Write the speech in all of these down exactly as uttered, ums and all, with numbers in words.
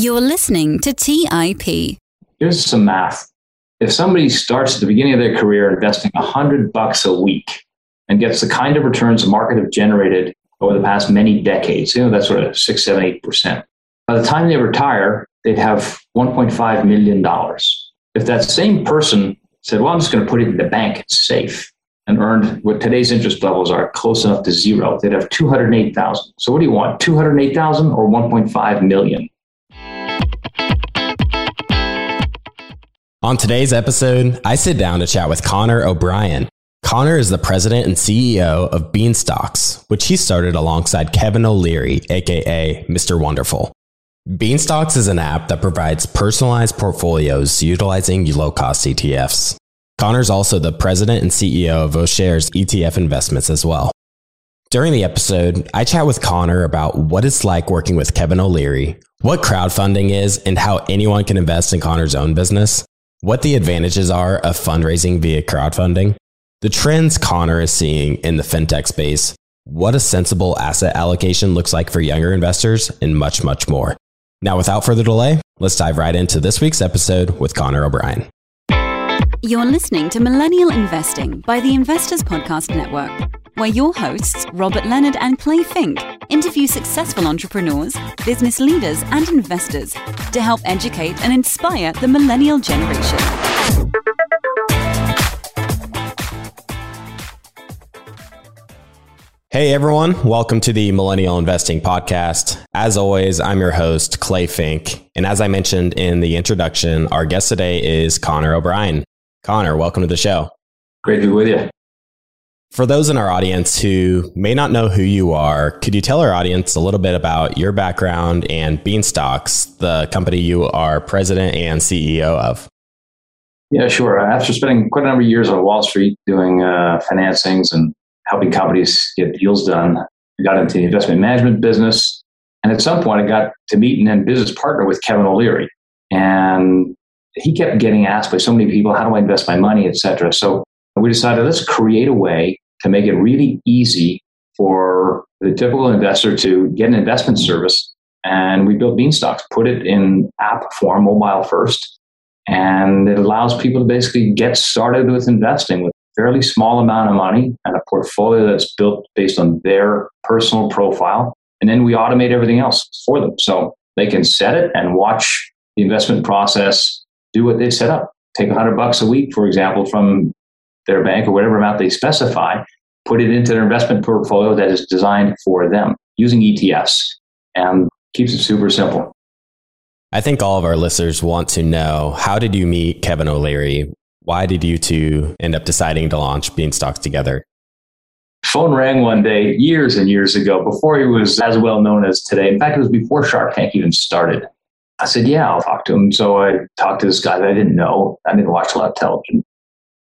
You're listening to T I P. Here's some math. If somebody starts at the beginning of their career investing one hundred bucks a week and gets the kind of returns the market have generated over the past many decades, you know, that's sort of six, seven, eight percent. By the time they retire, they'd have one point five million dollars. If that same person said, well, I'm just going to put it in the bank, it's safe, and earned what today's interest levels are close enough to zero, they'd have two hundred eight thousand dollars. So what do you want, two hundred eight thousand dollars or one point five million dollars? On today's episode, I sit down to chat with Connor O'Brien. Connor is the president and C E O of Beanstox, which he started alongside Kevin O'Leary, aka Mister Wonderful. Beanstox is an app that provides personalized portfolios utilizing low-cost E T Fs. Connor's also the president and C E O of O'Shares E T F Investments as well. During the episode, I chat with Connor about what it's like working with Kevin O'Leary, what crowdfunding is and how anyone can invest in Connor's own business, what the advantages are of fundraising via crowdfunding, the trends Connor is seeing in the fintech space, what a sensible asset allocation looks like for younger investors, and much, much more. Now, without further delay, let's dive right into this week's episode with Connor O'Brien. You're listening to Millennial Investing by The Investor's Podcast Network, where your hosts, Robert Leonard and Clay Fink, interview successful entrepreneurs, business leaders, and investors to help educate and inspire the millennial generation. Hey everyone, welcome to the Millennial Investing Podcast. As always, I'm your host, Clay Fink. And as I mentioned in the introduction, our guest today is Connor O'Brien. Connor, welcome to the show. Great to be with you. For those in our audience who may not know who you are, could you tell our audience a little bit about your background and Beanstox, the company you are president and C E O of? Yeah, sure. After spending quite a number of years on Wall Street doing uh, financings and helping companies get deals done, I got into the investment management business. And at some point, I got to meet and then business partner with Kevin O'Leary. And he kept getting asked by so many people, how do I invest my money, et cetera. So we decided, let's create a way to make it really easy for the typical investor to get an investment service. And we built Beanstox, put it in app form, mobile first. And it allows people to basically get started with investing with a fairly small amount of money and a portfolio that's built based on their personal profile. And then we automate everything else for them. So they can set it and watch the investment process, do what they set up. Take one hundred bucks a week, for example, from their bank or whatever amount they specify, put it into their investment portfolio that is designed for them using E T Fs, and keeps it super simple. I think all of our listeners want to know, how did you meet Kevin O'Leary? Why did you two end up deciding to launch Beanstox together? Phone rang one day years and years ago, before he was as well known as today. In fact, it was before Shark Tank even started. I said, yeah, I'll talk to him. So I talked to this guy that I didn't know. I didn't watch a lot of television.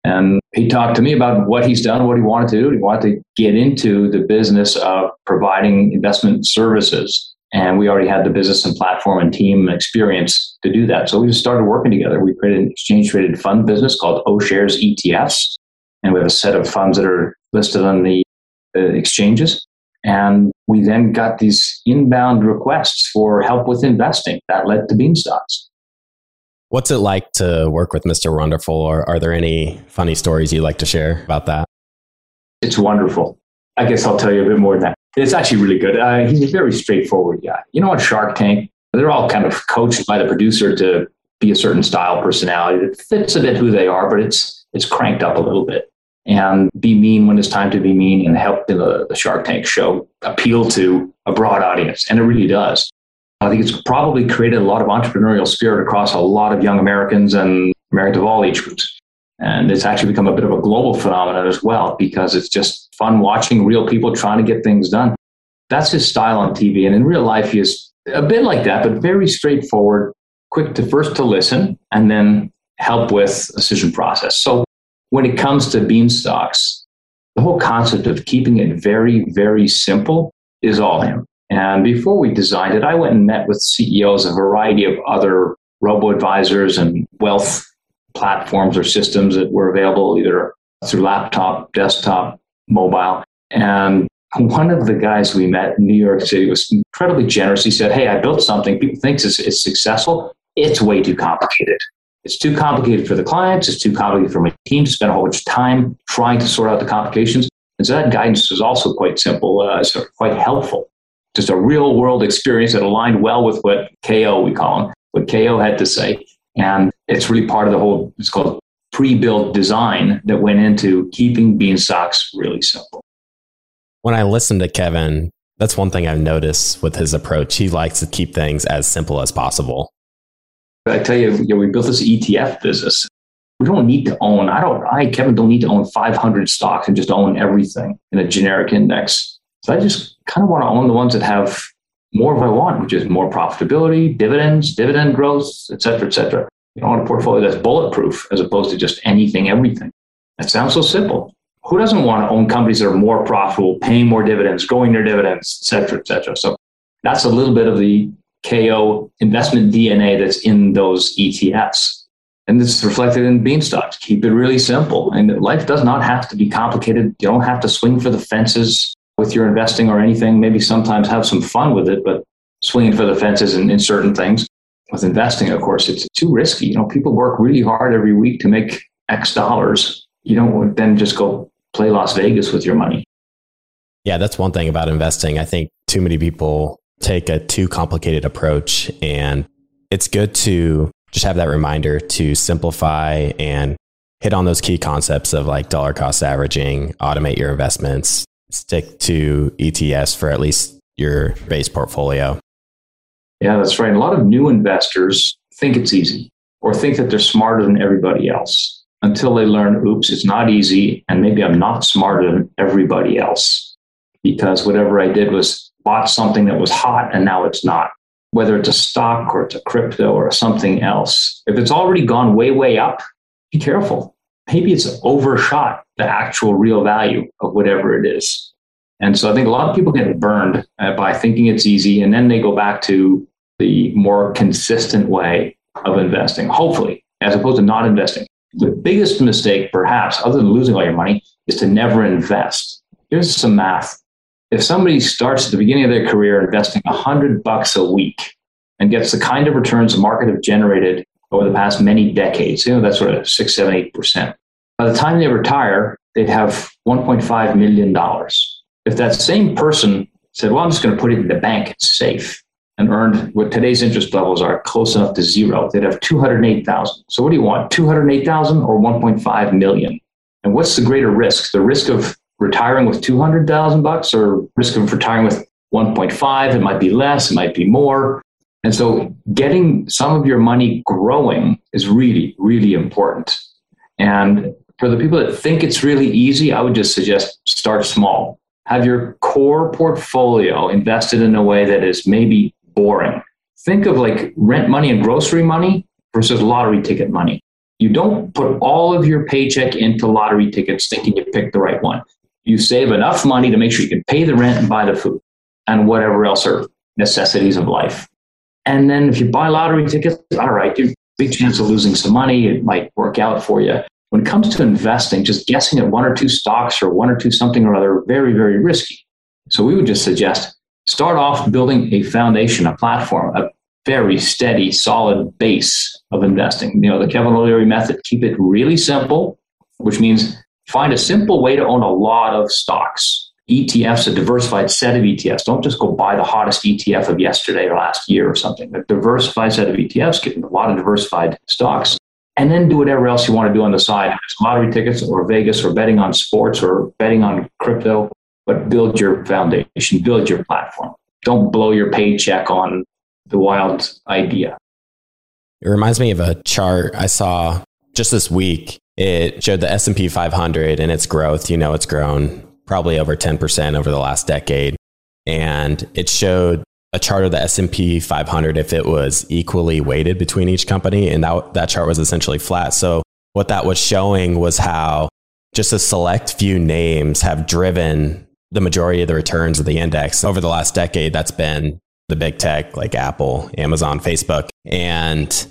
And he talked to me about what he's done, what he wanted to do. He wanted to get into the business of providing investment services. And we already had the business and platform and team and experience to do that. So we just started working together. We created an exchange-traded fund business called O'Shares E T Fs. And we have a set of funds that are listed on the uh, exchanges. And we then got these inbound requests for help with investing. That led to Beanstox. What's it like to work with Mister Wonderful, or are there any funny stories you'd like to share about that? It's wonderful. I guess I'll tell you a bit more than that. It's actually really good. Uh, he's a very straightforward guy. You know, on Shark Tank, they're all kind of coached by the producer to be a certain style personality that fits a bit who they are, but it's it's cranked up a little bit. And be mean when it's time to be mean and help the, the Shark Tank show appeal to a broad audience. And it really does. I think it's probably created a lot of entrepreneurial spirit across a lot of young Americans and Americans of all age groups. And it's actually become a bit of a global phenomenon as well, because it's just fun watching real people trying to get things done. That's his style on T V. And in real life, he is a bit like that, but very straightforward, quick to first to listen and then help with the decision process. So when it comes to Beanstox, the whole concept of keeping it very, very simple is all him. And before we designed it, I went and met with C E Os of a variety of other robo-advisors and wealth platforms or systems that were available either through laptop, desktop, mobile. And one of the guys we met in New York City was incredibly generous. He said, hey, I built something. People think it's, it's successful. It's way too complicated. It's too complicated for the clients. It's too complicated for my team to spend a whole bunch of time trying to sort out the complications. And so that guidance was also quite simple, uh, sort of quite helpful. Just a real world experience that aligned well with what K O, we call him, what K O had to say. And it's really part of the whole, it's called pre-built design that went into keeping Beanstox really simple. When I listen to Kevin, that's one thing I've noticed with his approach. He likes to keep things as simple as possible. I tell you, you know, we built this E T F business. We don't need to own, I don't, I, Kevin, don't need to own five hundred stocks and just own everything in a generic index. So I just kind of want to own the ones that have more of what I want, which is more profitability, dividends, dividend growth, et cetera, et cetera. You want a portfolio that's bulletproof as opposed to just anything, everything. That sounds so simple. Who doesn't want to own companies that are more profitable, paying more dividends, growing their dividends, et cetera, et cetera? So that's a little bit of the K O investment D N A that's in those E T Fs. And this is reflected in Beanstox. Keep it really simple. And life does not have to be complicated. You don't have to swing for the fences with your investing or anything. Maybe sometimes have some fun with it, but swinging for the fences in, in certain things. With investing, of course, it's too risky. You know, people work really hard every week to make X dollars. You don't then just go play Las Vegas with your money. Yeah, that's one thing about investing. I think too many people take a too complicated approach, and it's good to just have that reminder to simplify and hit on those key concepts of like dollar cost averaging, automate your investments, stick to E T Fs for at least your base portfolio. Yeah, that's right. A lot of new investors think it's easy or think that they're smarter than everybody else until they learn, oops, it's not easy. And maybe I'm not smarter than everybody else because whatever I did was bought something that was hot and now it's not. Whether it's a stock or it's a crypto or something else. If it's already gone way, way up, be careful. Maybe it's overshot the actual real value of whatever it is. And so I think a lot of people get burned by thinking it's easy. And then they go back to the more consistent way of investing, hopefully, as opposed to not investing. The biggest mistake, perhaps, other than losing all your money, is to never invest. Here's some math. If somebody starts at the beginning of their career investing one hundred bucks a week and gets the kind of returns the market have generated over the past many decades, you know, that's sort of six, seven, eight percent. By the time they retire, they'd have one point five million dollars. If that same person said, well, I'm just going to put it in the bank, it's safe, and earned what today's interest levels are close enough to zero, they'd have two hundred eight thousand dollars. So what do you want, two hundred eight thousand dollars or one point five million dollars? And what's the greater risk? The risk of retiring with two hundred thousand dollars or risk of retiring with one point five? It might be less, it might be more. And so getting some of your money growing is really, really important. And for the people that think it's really easy, I would just suggest start small. Have your core portfolio invested in a way that is maybe boring. Think of like rent money and grocery money versus lottery ticket money. You don't put all of your paycheck into lottery tickets thinking you picked the right one. You save enough money to make sure you can pay the rent and buy the food and whatever else are necessities of life. And then if you buy lottery tickets, all right, you have a big chance of losing some money. It might work out for you. When it comes to investing, just guessing at one or two stocks or one or two something or other, very, very risky. So we would just suggest start off building a foundation, a platform, a very steady, solid base of investing. You know, the Kevin O'Leary method, keep it really simple, which means find a simple way to own a lot of stocks. E T Fs, a diversified set of E T Fs. Don't just go buy the hottest E T F of yesterday or last year or something. A diversified set of E T Fs, getting a lot of diversified stocks. And then do whatever else you want to do on the side. It's lottery tickets or Vegas or betting on sports or betting on crypto. But build your foundation, build your platform. Don't blow your paycheck on the wild idea. It reminds me of a chart I saw just this week. It showed the S and P five hundred and its growth. You know, it's grown probably over ten percent over the last decade. And it showed a chart of the S and P five hundred if it was equally weighted between each company. And that, that chart was essentially flat. So what that was showing was how just a select few names have driven the majority of the returns of the index. Over the last decade, that's been the big tech like Apple, Amazon, Facebook. And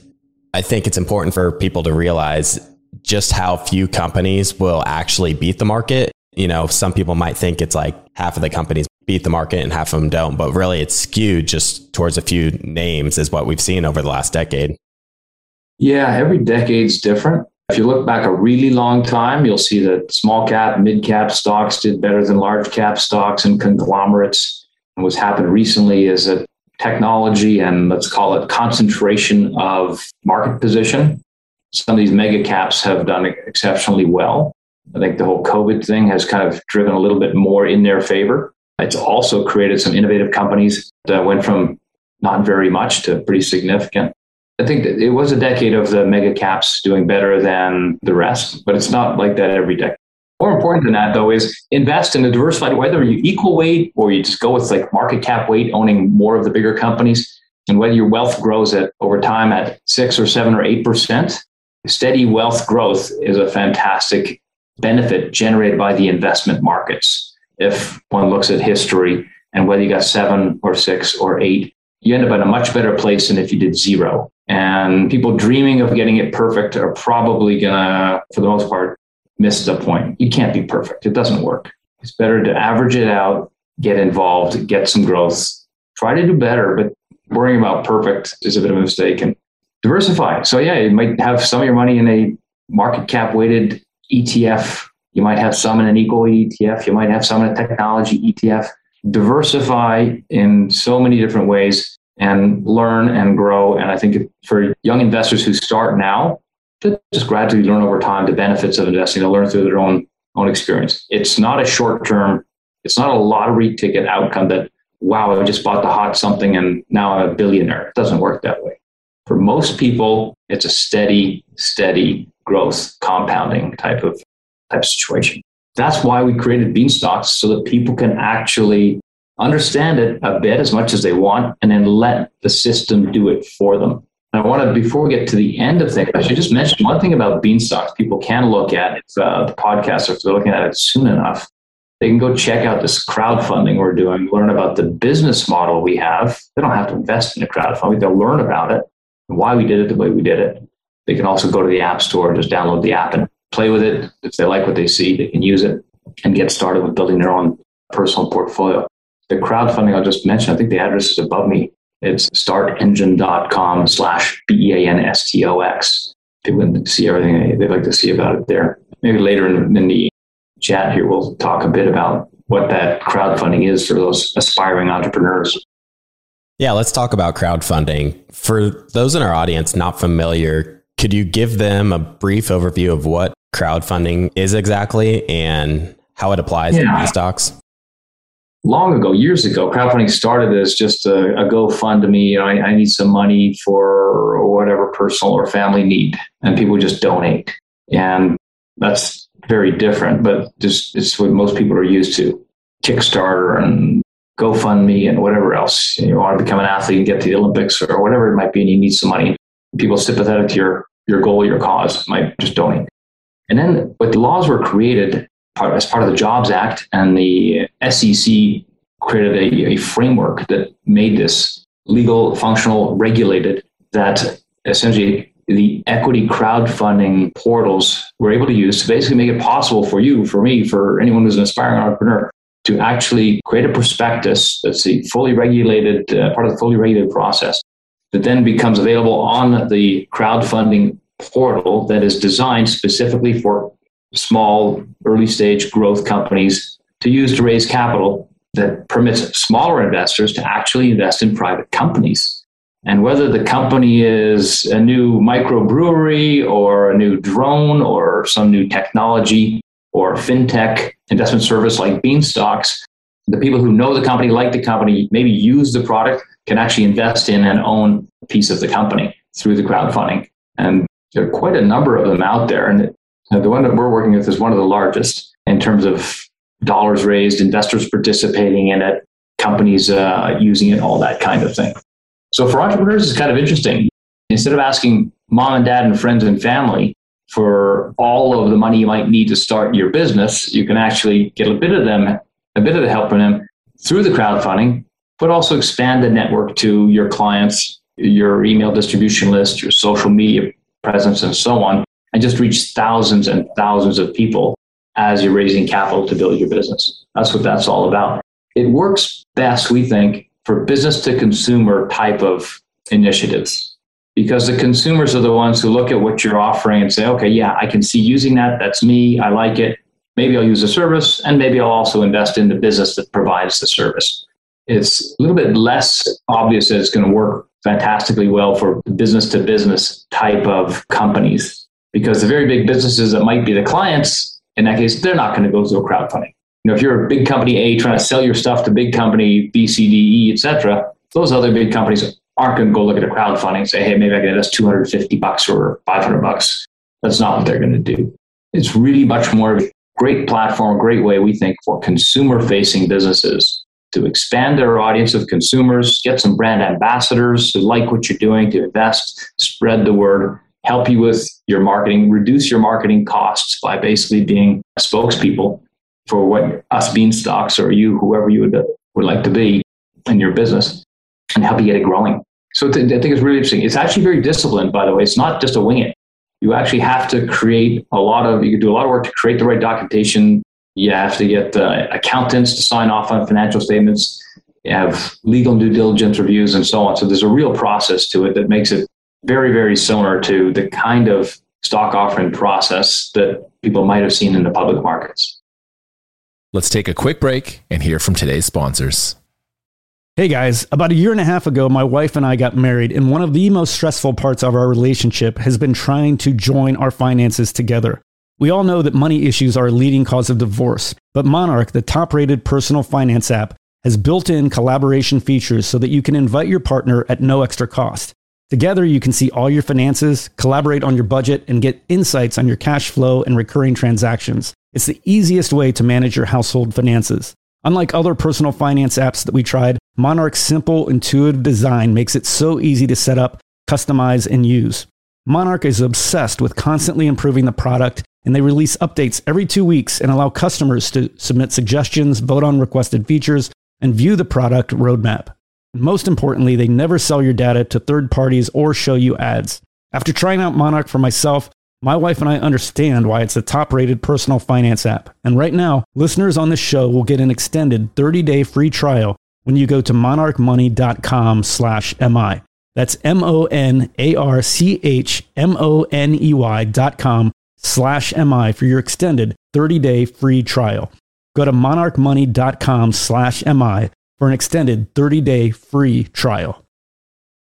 I think it's important for people to realize just how few companies will actually beat the market You know, some people might think it's like half of the companies beat the market and half of them don't, but really it's skewed just towards a few names is what we've seen over the last decade. Yeah, every decade's different. If you look back a really long time, you'll see that small cap, mid cap stocks did better than large cap stocks and conglomerates. And what's happened recently is that technology and, let's call it, concentration of market position. Some of these mega caps have done exceptionally well. I think the whole COVID thing has kind of driven a little bit more in their favor. It's also created some innovative companies that went from not very much to pretty significant. I think that it was a decade of the mega caps doing better than the rest, but it's not like that every decade. More important than that, though, is invest in a diversified, whether you equal weight or you just go with like market cap weight, owning more of the bigger companies, and whether your wealth grows at over time at six or seven or eight percent, steady wealth growth is a fantastic benefit generated by the investment markets. If one looks at history and whether you got seven or six or eight, you end up in a much better place than if you did zero. And people dreaming of getting it perfect are probably going to, for the most part, miss the point. You can't be perfect. It doesn't work. It's better to average it out, get involved, get some growth, try to do better, but worrying about perfect is a bit of a mistake, and diversify. So yeah, you might have some of your money in a market cap weighted E T F. You might have some in an equal E T F. You might have some in a technology E T F. Diversify in so many different ways and learn and grow. And I think for young investors who start now, to just gradually learn over time the benefits of investing, to learn through their own own experience. It's not a short term. It's not a lottery ticket outcome that, wow, I just bought the hot something and now I'm a billionaire. It doesn't work that way. For most people, it's a steady, steady growth compounding type of type of situation. That's why we created Beanstox, so that people can actually understand it a bit as much as they want, and then let the system do it for them. And I want to, before we get to the end of things, I should just mention one thing about Beanstox people can look at if uh, the podcast, or if they're looking at it soon enough, they can go check out this crowdfunding we're doing, learn about the business model we have. They don't have to invest in a crowdfunding. They'll learn about it and why we did it the way we did it. They can also go to the app store, just download the app and play with it. If they like what they see, they can use it and get started with building their own personal portfolio. The crowdfunding I'll just mention, I think the address is above me. It's startengine.com slash B-E-A-N-S-T-O-X. People can see everything they'd like to see about it there. Maybe later in, in the chat here, we'll talk a bit about what that crowdfunding is for those aspiring entrepreneurs. Yeah, let's talk about crowdfunding. For those in our audience not familiar, could you give them a brief overview of what crowdfunding is exactly and how it applies yeah. to Beanstox? Long ago, years ago, crowdfunding started as just a, a GoFundMe. You know, I, I need some money for whatever personal or family need, and people just donate. And that's very different, but just it's what most people are used to: Kickstarter and GoFundMe and whatever else. You want to become an athlete and get to the Olympics or whatever it might be, and you need some money. People sympathetic to your your goal, your cause, might just donate. And then, but the laws were created as part of the Jobs Act, and the S E C created a, a framework that made this legal, functional, regulated, that essentially the equity crowdfunding portals were able to use to basically make it possible for you, for me, for anyone who's an aspiring entrepreneur to actually create a prospectus that's a fully regulated, uh, part of the fully regulated process that then becomes available on the crowdfunding portal that is designed specifically for small early stage growth companies to use to raise capital, that permits smaller investors to actually invest in private companies. And whether the company is a new microbrewery or a new drone or some new technology or fintech investment service like Beanstox, the people who know the company, like the company, maybe use the product, can actually invest in and own a piece of the company through the crowdfunding. And there are quite a number of them out there. And the one that we're working with is one of the largest in terms of dollars raised, investors participating in it, companies uh, using it, all that kind of thing. So for entrepreneurs, it's kind of interesting. Instead of asking mom and dad and friends and family for all of the money you might need to start your business, you can actually get a bit of them, a bit of the help from them through the crowdfunding, but also expand the network to your clients, your email distribution list, your social media presence, and so on, and just reach thousands and thousands of people as you're raising capital to build your business. That's what that's all about. It works best, we think, for business to consumer type of initiatives, because the consumers are the ones who look at what you're offering and say, okay, yeah, I can see using that. That's me. I like it. Maybe I'll use a service, and maybe I'll also invest in the business that provides the service. It's a little bit less obvious that it's going to work fantastically well for business-to-business type of companies, because the very big businesses that might be the clients, in that case, they're not going to go through a crowdfunding. You know, if you're a big company A trying to sell your stuff to big company B, C, D, E, et cetera, those other big companies aren't going to go look at a crowdfunding and say, hey, maybe I can invest two hundred fifty bucks or five hundred bucks. That's not what they're going to do. It's really much more of a great platform, a great way, we think, for consumer-facing businesses to expand their audience of consumers, get some brand ambassadors who like what you're doing, to invest, spread the word, help you with your marketing, reduce your marketing costs by basically being spokespeople for what us Beanstox or you, whoever you would, would like to be in your business, and help you get it growing. So th- I think it's really interesting. It's actually very disciplined, by the way. It's not just a wing it. You actually have to create a lot of, you can do a lot of work to create the right documentation. You have to get uh, accountants to sign off on financial statements. You have legal due diligence reviews and so on. So there's a real process to it that makes it very, very similar to the kind of stock offering process that people might have seen in the public markets. Let's take a quick break and hear from today's sponsors. Hey guys, about a year and a half ago, my wife and I got married, and one of the most stressful parts of our relationship has been trying to join our finances together. We all know that money issues are a leading cause of divorce, but Monarch, the top-rated personal finance app, has built-in collaboration features so that you can invite your partner at no extra cost. Together, you can see all your finances, collaborate on your budget, and get insights on your cash flow and recurring transactions. It's the easiest way to manage your household finances. Unlike other personal finance apps that we tried, Monarch's simple, intuitive design makes it so easy to set up, customize, and use. Monarch is obsessed with constantly improving the product, and they release updates every two weeks and allow customers to submit suggestions, vote on requested features, and view the product roadmap. Most importantly, they never sell your data to third parties or show you ads. After trying out Monarch for myself, my wife and I understand why it's the top-rated personal finance app. And right now, listeners on this show will get an extended thirty-day free trial when you go to monarch money dot com slash M I. That's M-O-N-A-R-C-H-M-O-N-E-Y dot com slash M-I for your extended thirty-day free trial. Go to monarchmoney.com slash M-I for an extended thirty-day free trial.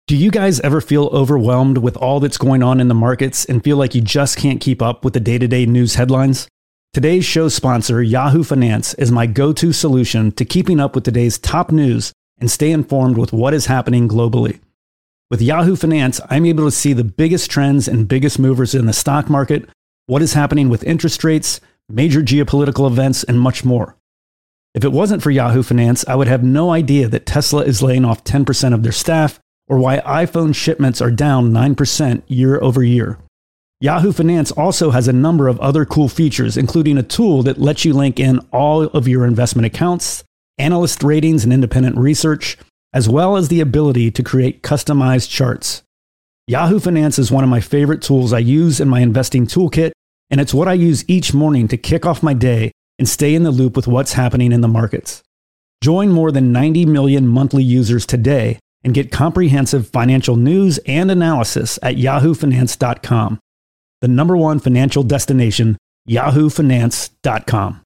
Do you guys ever feel overwhelmed with all that's going on in the markets and feel like you just can't keep up with the day-to-day news headlines? Today's show sponsor, Yahoo Finance, is my go-to solution to keeping up with today's top news and stay informed with what is happening globally. With Yahoo Finance, I'm able to see the biggest trends and biggest movers in the stock market, what is happening with interest rates, major geopolitical events, and much more. If it wasn't for Yahoo Finance, I would have no idea that Tesla is laying off ten percent of their staff, or why iPhone shipments are down nine percent year over year. Yahoo Finance also has a number of other cool features, including a tool that lets you link in all of your investment accounts, analyst ratings and independent research, as well as the ability to create customized charts. Yahoo Finance is one of my favorite tools I use in my investing toolkit, and it's what I use each morning to kick off my day and stay in the loop with what's happening in the markets. Join more than ninety million monthly users today and get comprehensive financial news and analysis at yahoo finance dot com. The number one financial destination, yahoo finance dot com.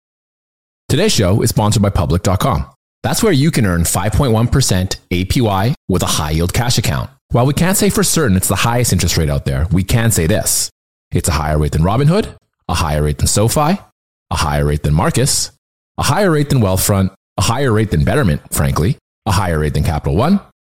Today's show is sponsored by public dot com. That's where you can earn five point one percent A P Y with a high-yield cash account. While we can't say for certain it's the highest interest rate out there, we can say this. It's a higher rate than Robinhood, a higher rate than SoFi, a higher rate than Marcus, a higher rate than Wealthfront, a higher rate than Betterment, frankly, a higher rate than Capital One,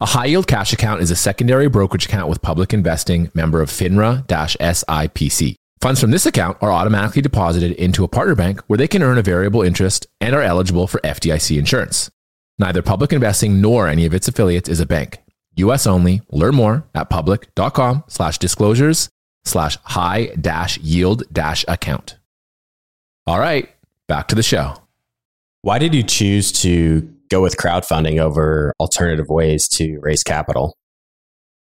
A high-yield cash account is a secondary brokerage account with Public Investing, member of FINRA-S I P C. Funds from this account are automatically deposited into a partner bank where they can earn a variable interest and are eligible for F D I C insurance. Neither Public Investing nor any of its affiliates is a bank. U S only. Learn more at public.com slash disclosures slash high dash yield dash account. All right, back to the show. Why did you choose to go with crowdfunding over alternative ways to raise capital?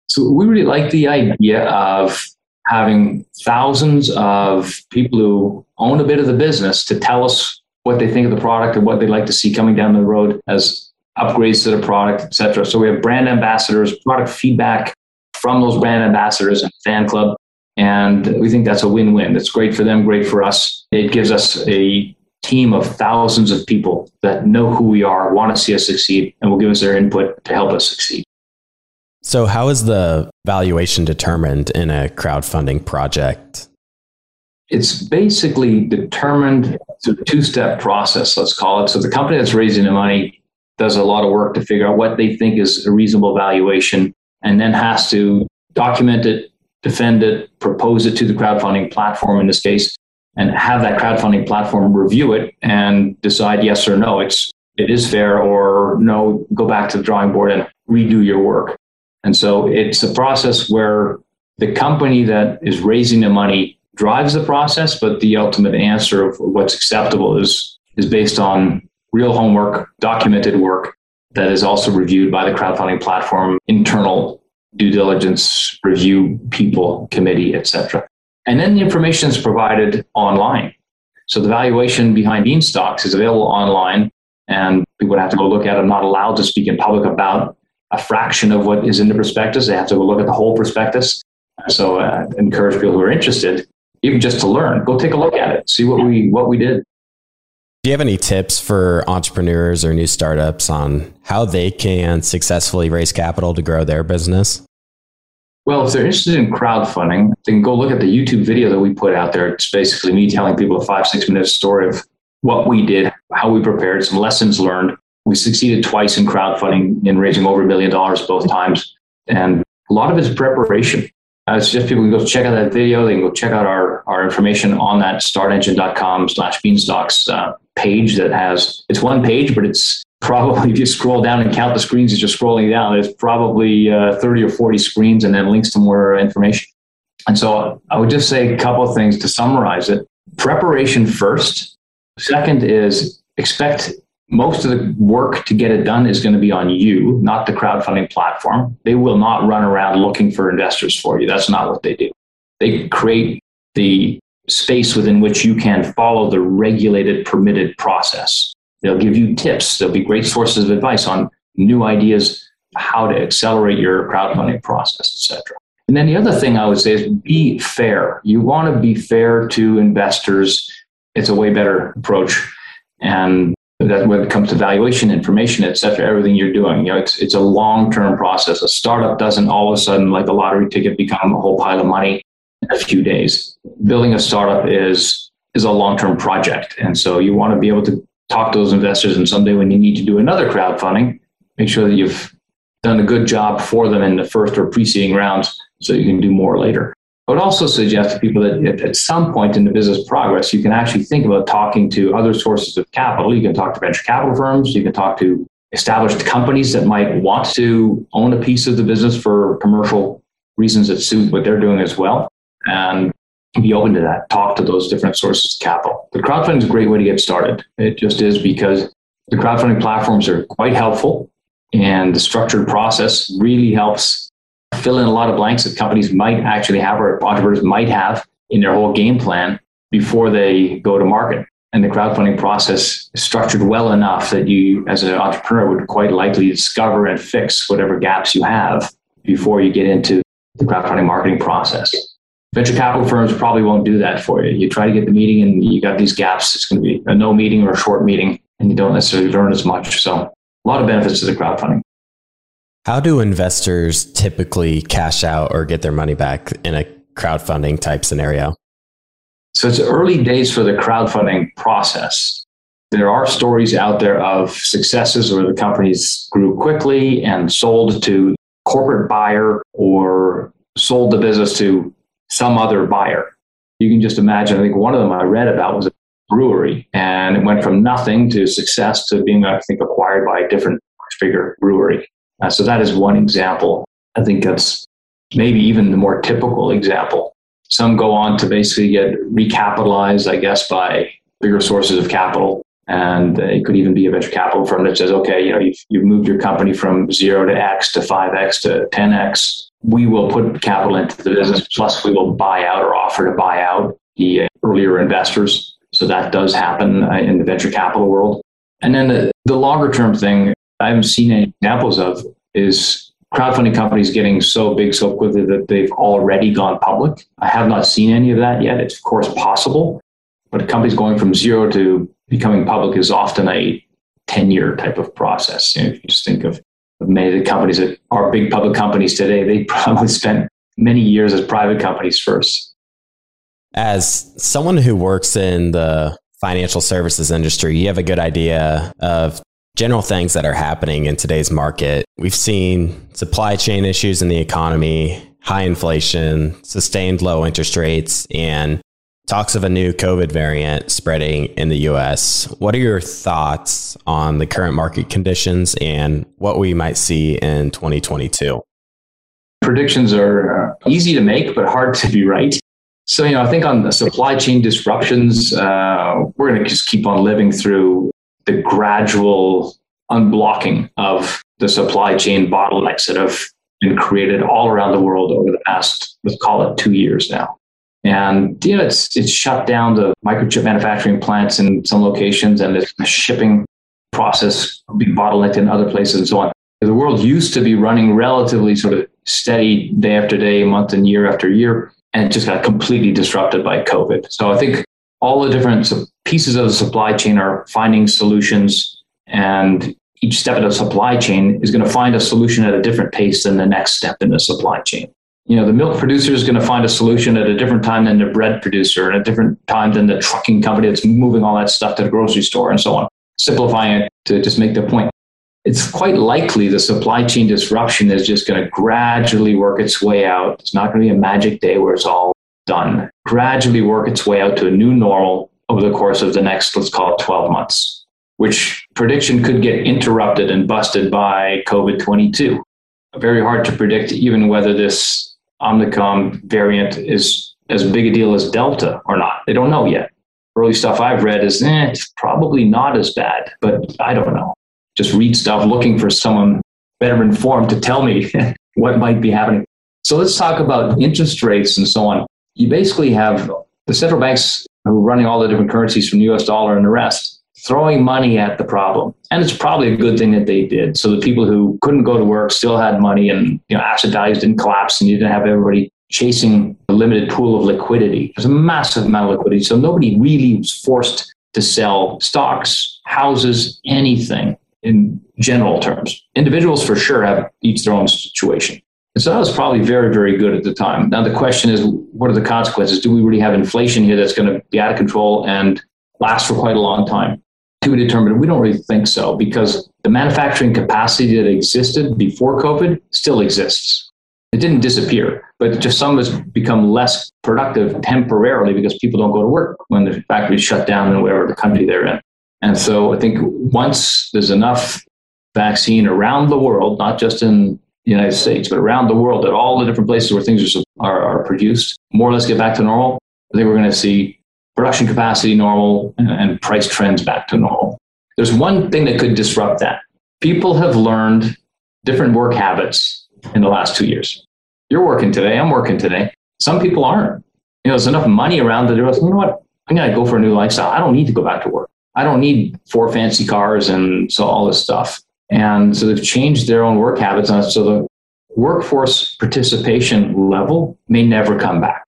So we really like the idea of having thousands of people who own a bit of the business to tell us what they think of the product and what they'd like to see coming down the road as upgrades to the product, et cetera. So we have brand ambassadors, product feedback from those brand ambassadors and fan club. And we think that's a win-win. That's great for them, great for us. It gives us a team of thousands of people that know who we are, want to see us succeed, and will give us their input to help us succeed. So how is the valuation determined in a crowdfunding project? It's basically determined through a two-step process, let's call it. So the company that's raising the money does a lot of work to figure out what they think is a reasonable valuation, and then has to document it, defend it, propose it to the crowdfunding platform in this case, and have that crowdfunding platform review it and decide yes or no, it's it is fair, or no, go back to the drawing board and redo your work. And so it's a process where the company that is raising the money drives the process, but the ultimate answer of what's acceptable is is based on real homework, documented work that is also reviewed by the crowdfunding platform, internal due diligence review people, committee, et cetera. And then the information is provided online. So the valuation behind Beanstox is available online, and people would have to go look at it. I'm not allowed to speak in public about a fraction of what is in the prospectus. They have to go look at the whole prospectus. So uh, I encourage people who are interested, even just to learn, go take a look at it, see what we what we did. Do you have any tips for entrepreneurs or new startups on how they can successfully raise capital to grow their business? Well, if they're interested in crowdfunding, they can go look at the YouTube video that we put out there. It's basically me telling people a five, six minute story of what we did, how we prepared, some lessons learned. We succeeded twice in crowdfunding in raising over a million dollars both times. And a lot of it's preparation. Uh, it's just people can go check out that video. They can go check out our, our information on that startengine.com slash Beanstox uh, page that has, it's one page, but it's probably, if you scroll down and count the screens as you're scrolling down, there's probably uh, thirty or forty screens and then links to more information. And so I would just say a couple of things to summarize it. Preparation first. Second is expect most of the work to get it done is going to be on you, not the crowdfunding platform. They will not run around looking for investors for you. That's not what they do. They create the space within which you can follow the regulated, permitted process. They'll give you tips. They'll be great sources of advice on new ideas, how to accelerate your crowdfunding process, et cetera. And then the other thing I would say is be fair. You want to be fair to investors. It's a way better approach. And that when it comes to valuation, information, et cetera, everything you're doing, you know, it's it's a long-term process. A startup doesn't all of a sudden, like a lottery ticket, become a whole pile of money in a few days. Building a startup is is a long-term project. And so you want to be able to talk to those investors, and someday when you need to do another crowdfunding, make sure that you've done a good job for them in the first or preceding rounds so you can do more later. I would also suggest to people that at some point in the business progress, you can actually think about talking to other sources of capital. You can talk to venture capital firms. You can talk to established companies that might want to own a piece of the business for commercial reasons that suit what they're doing as well. And be open to that. Talk to those different sources of capital. The crowdfunding is a great way to get started. It just is, because the crowdfunding platforms are quite helpful, and the structured process really helps fill in a lot of blanks that companies might actually have, or entrepreneurs might have in their whole game plan before they go to market. And the crowdfunding process is structured well enough that you, as an entrepreneur, would quite likely discover and fix whatever gaps you have before you get into the crowdfunding marketing process. Venture capital firms probably won't do that for you. You try to get the meeting and you got these gaps. It's going to be a no meeting or a short meeting, and you don't necessarily learn as much. So a lot of benefits to the crowdfunding. How do investors typically cash out or get their money back in a crowdfunding type scenario? So it's early days for the crowdfunding process. There are stories out there of successes where the companies grew quickly and sold to corporate buyer, or sold the business to some other buyer. You can just imagine, I think one of them I read about was brewery, and it went from nothing to success to being, I think, acquired by a different bigger brewery. Uh, so that is one example. I think that's maybe even the more typical example. Some go on to basically get recapitalized, I guess, by bigger sources of capital. And it could even be a venture capital firm that says, okay, you know, you've, you've moved your company from zero to X to five X to ten X. We will put capital into the business, plus we will buy out or offer to buy out the earlier investors. So that does happen in the venture capital world. And then the, the longer term thing I haven't seen any examples of is crowdfunding companies getting so big so quickly that they've already gone public. I have not seen any of that yet. It's of course possible, but companies going from zero to becoming public is often a ten-year type of process. You know, if you just think of many of the companies that are big public companies today, they probably spent many years as private companies first. As someone who works in the financial services industry, you have a good idea of general things that are happening in today's market. We've seen supply chain issues in the economy, high inflation, sustained low interest rates, and talks of a new COVID variant spreading in the U S. What are your thoughts on the current market conditions and what we might see in twenty twenty-two? Predictions are easy to make, but hard to be right. So, you know, I think on the supply chain disruptions, uh, we're going to just keep on living through the gradual unblocking of the supply chain bottlenecks that have been created all around the world over the past, let's call it two years now. And you know, it's it's shut down the microchip manufacturing plants in some locations, and the shipping process will be bottlenecked in other places and so on. The world used to be running relatively sort of steady day after day, month and year after year, and it just got completely disrupted by COVID. So I think all the different pieces of the supply chain are finding solutions, and each step of the supply chain is going to find a solution at a different pace than the next step in the supply chain. You know, the milk producer is going to find a solution at a different time than the bread producer, and a different time than the trucking company that's moving all that stuff to the grocery store and so on. Simplifying it to just make the point. It's quite likely the supply chain disruption is just going to gradually work its way out. It's not going to be a magic day where it's all done. Gradually work its way out to a new normal over the course of the next, let's call it twelve months, which prediction could get interrupted and busted by COVID twenty-two. Very hard to predict even whether this Omicron variant is as big a deal as Delta or not. They don't know yet. Early stuff I've read is eh, it's probably not as bad, but I don't know. Just read stuff looking for someone better informed to tell me what might be happening. So let's talk about interest rates and so on. You basically have the central banks who are running all the different currencies from the U S dollar and the rest throwing money at the problem. And it's probably a good thing that they did. So the people who couldn't go to work still had money, and you know, asset values didn't collapse, and you didn't have everybody chasing a limited pool of liquidity. There's a massive amount of liquidity. So nobody really was forced to sell stocks, houses, anything in general terms. Individuals for sure have each their own situation. And so that was probably very, very good at the time. Now the question is, what are the consequences? Do we really have inflation here that's going to be out of control and last for quite a long time? To be determined. We don't really think so, because the manufacturing capacity that existed before COVID still exists. It didn't disappear, but just some has become less productive temporarily because people don't go to work when the factory's shut down in whatever the country they're in. And so I think once there's enough vaccine around the world, not just in the United States, but around the world, at all the different places where things are, are, are produced, more or less get back to normal, I think we're going to see production capacity normal, and price trends back to normal. There's one thing that could disrupt that. People have learned different work habits in the last two years. You're working today, I'm working today. Some people aren't. You know, there's enough money around that they're like, you know what? I'm going to go for a new lifestyle. I don't need to go back to work. I don't need four fancy cars and so all this stuff. And so they've changed their own work habits. And so the workforce participation level may never come back.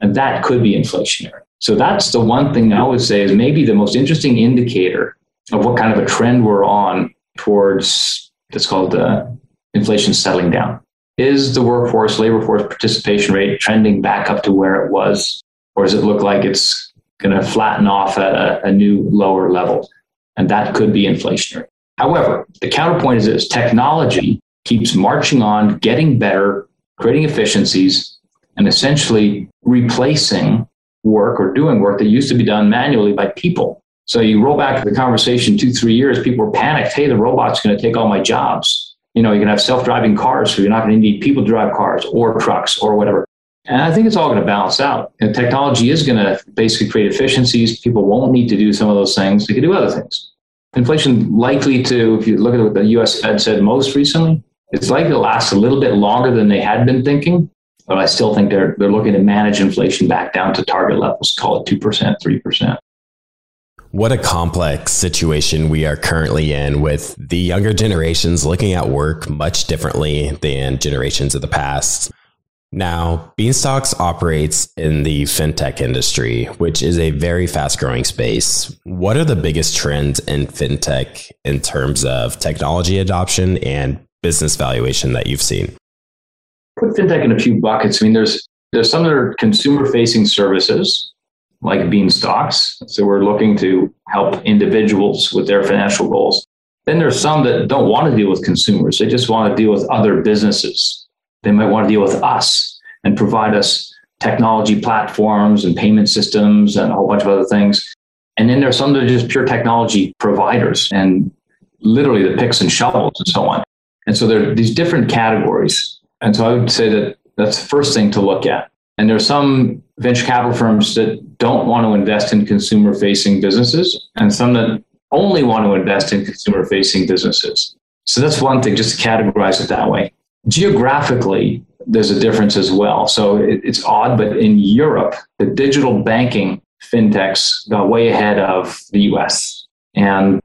And that could be inflationary. So that's the one thing I would say is maybe the most interesting indicator of what kind of a trend we're on towards, it's called the inflation settling down. Is the workforce, labor force participation rate trending back up to where it was? Or does it look like it's going to flatten off at a, a new lower level? And that could be inflationary. However, the counterpoint is this: technology keeps marching on, getting better, creating efficiencies, and essentially replacing work or doing work that used to be done manually by people. So you roll back to the conversation two, three years, people were panicked. Hey, the robot's going to take all my jobs. You know, you're going to have self-driving cars, so you're not going to need people to drive cars or trucks or whatever. And I think it's all going to balance out. And technology is going to basically create efficiencies. People won't need to do some of those things. They can do other things. Inflation likely to, if you look at what the U S Fed said most recently, it's likely to last a little bit longer than they had been thinking. But I still think they're they're looking to manage inflation back down to target levels, call it two percent, three percent. What a complex situation we are currently in, with the younger generations looking at work much differently than generations of the past. Now, Beanstox operates in the fintech industry, which is a very fast-growing space. What are the biggest trends in fintech in terms of technology adoption and business valuation that you've seen? Put fintech in a few buckets. I mean, there's there's some that are consumer-facing services like Beanstox. So we're looking to help individuals with their financial goals. Then there's some that don't want to deal with consumers. They just want to deal with other businesses. They might want to deal with us and provide us technology platforms and payment systems and a whole bunch of other things. And then there's some that are just pure technology providers and literally the picks and shovels and so on. And so there are these different categories. And so I would say that that's the first thing to look at. And there are some venture capital firms that don't want to invest in consumer-facing businesses and some that only want to invest in consumer-facing businesses. So that's one thing, just to categorize it that way. Geographically, there's a difference as well. So it, it's odd, but in Europe, the digital banking fintechs got way ahead of the U S. And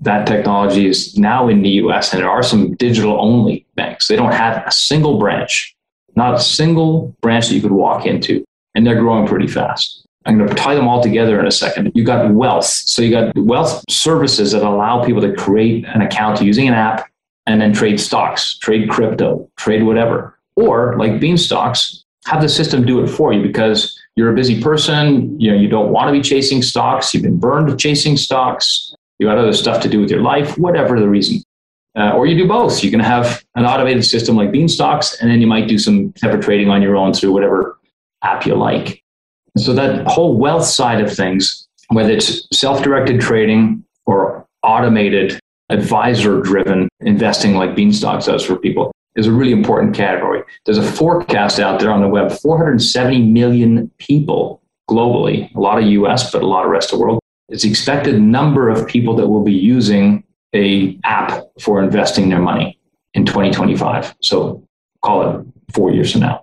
that technology is now in the U S, and there are some digital-only banks. They don't have a single branch, not a single branch that you could walk into, and they're growing pretty fast. I'm going to tie them all together in a second. You got wealth. So you got wealth services that allow people to create an account using an app and then trade stocks, trade crypto, trade whatever. Or like Beanstox, have the system do it for you because you're a busy person. You know, you don't want to be chasing stocks. You've been burned with chasing stocks. You got other stuff to do with your life, whatever the reason. Uh, or you do both. You can have an automated system like Beanstox, and then you might do some separate trading on your own through whatever app you like. And so that whole wealth side of things, whether it's self-directed trading or automated, advisor-driven investing like Beanstox does for people, is a really important category. There's a forecast out there on the web, four hundred seventy million people globally, a lot of U S, but a lot of rest of the world. It's the expected number of people that will be using a app for investing their money in twenty twenty-five. So call it four years from now.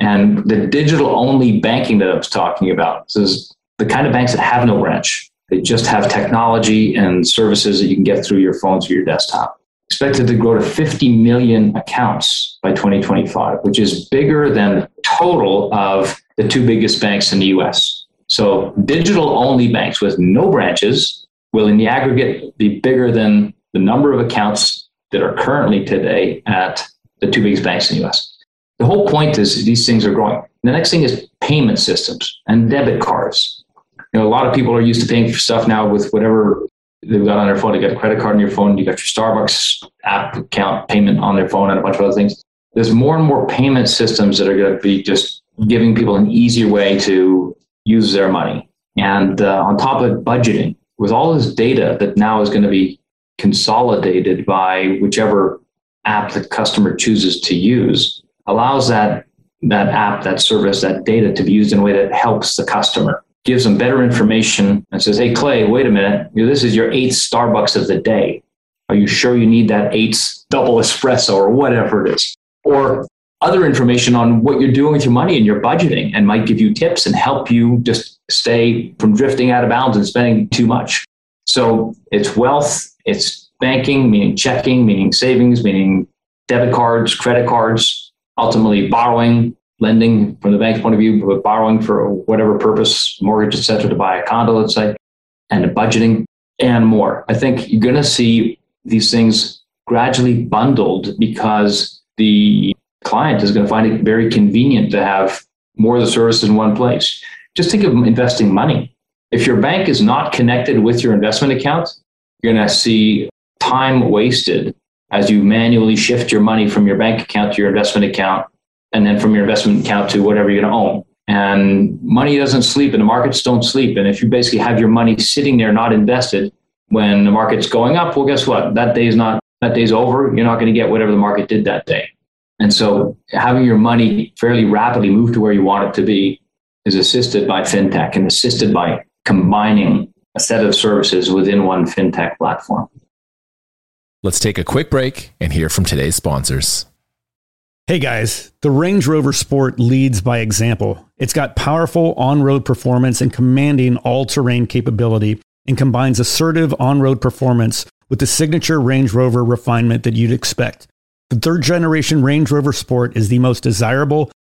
And the digital-only banking that I was talking about is the kind of banks that have no branch. They just have technology and services that you can get through your phone, through your desktop. Expected to grow to fifty million accounts by twenty twenty-five, which is bigger than the total of the two biggest banks in the U S. So digital-only banks with no branches will, in the aggregate, be bigger than the number of accounts that are currently today at the two biggest banks in the U S. The whole point is these things are growing. The next thing is payment systems and debit cards. You know, a lot of people are used to paying for stuff now with whatever they've got on their phone. You've got a credit card on your phone. You've got your Starbucks app account payment on their phone and a bunch of other things. There's more and more payment systems that are going to be just giving people an easier way to use their money. And uh, on top of it, budgeting. With all this data that now is going to be consolidated by whichever app the customer chooses to use, allows that, that app, that service, that data to be used in a way that helps the customer, gives them better information and says, hey, Clay, wait a minute. You know, this is your eighth Starbucks of the day. Are you sure you need that eighth double espresso or whatever it is? Or other information on what you're doing with your money and your budgeting, and might give you tips and help you just stay from drifting out of bounds and spending too much. So it's wealth, it's banking, meaning checking, meaning savings, meaning debit cards, credit cards, ultimately borrowing, lending from the bank's point of view, but borrowing for whatever purpose, mortgage, et cetera, to buy a condo, let's say, and budgeting and more. I think you're going to see these things gradually bundled because the client is going to find it very convenient to have more of the service in one place. Just think of investing money. If your bank is not connected with your investment account, you're going to see time wasted as you manually shift your money from your bank account to your investment account, and then from your investment account to whatever you're going to own. And money doesn't sleep and the markets don't sleep. And if you basically have your money sitting there, not invested, when the market's going up, well, guess what? That day's not, that day's over. You're not going to get whatever the market did that day. And so having your money fairly rapidly move to where you want it to be is assisted by fintech and assisted by combining a set of services within one fintech platform. Let's take a quick break and hear from today's sponsors. Hey guys, the Range Rover Sport leads by example. It's got powerful on-road performance and commanding all-terrain capability, and combines assertive on-road performance with the signature Range Rover refinement that you'd expect. The third generation Range Rover Sport is the most desirable,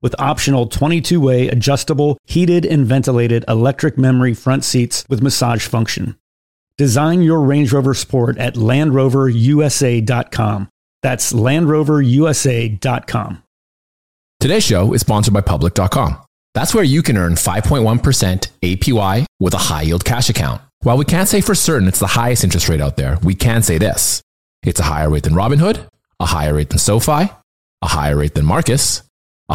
with optional twenty-two way adjustable, heated and ventilated electric memory front seats with massage function. Design your Range Rover Sport at land rover u s a dot com. That's land rover u s a dot com. Today's show is sponsored by public dot com. That's where you can earn five point one percent A P Y with a high-yield cash account. While we can't say for certain it's the highest interest rate out there, we can say this. It's a higher rate than Robinhood, a higher rate than SoFi, a higher rate than Marcus, a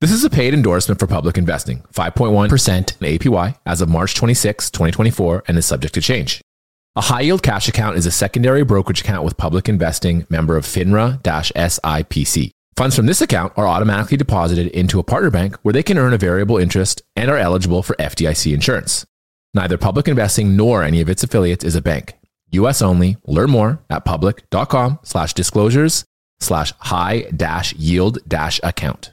This is a paid endorsement for Public Investing, five point one percent in A P Y as of March twenty-sixth, twenty twenty-four, and is subject to change. A high-yield cash account is a secondary brokerage account with Public Investing, member of FINRA-S I P C. Funds from this account are automatically deposited into a partner bank where they can earn a variable interest and are eligible for F D I C insurance. Neither Public Investing nor any of its affiliates is a bank. U S only. Learn more at public.com slash disclosures slash high dash yield dash account.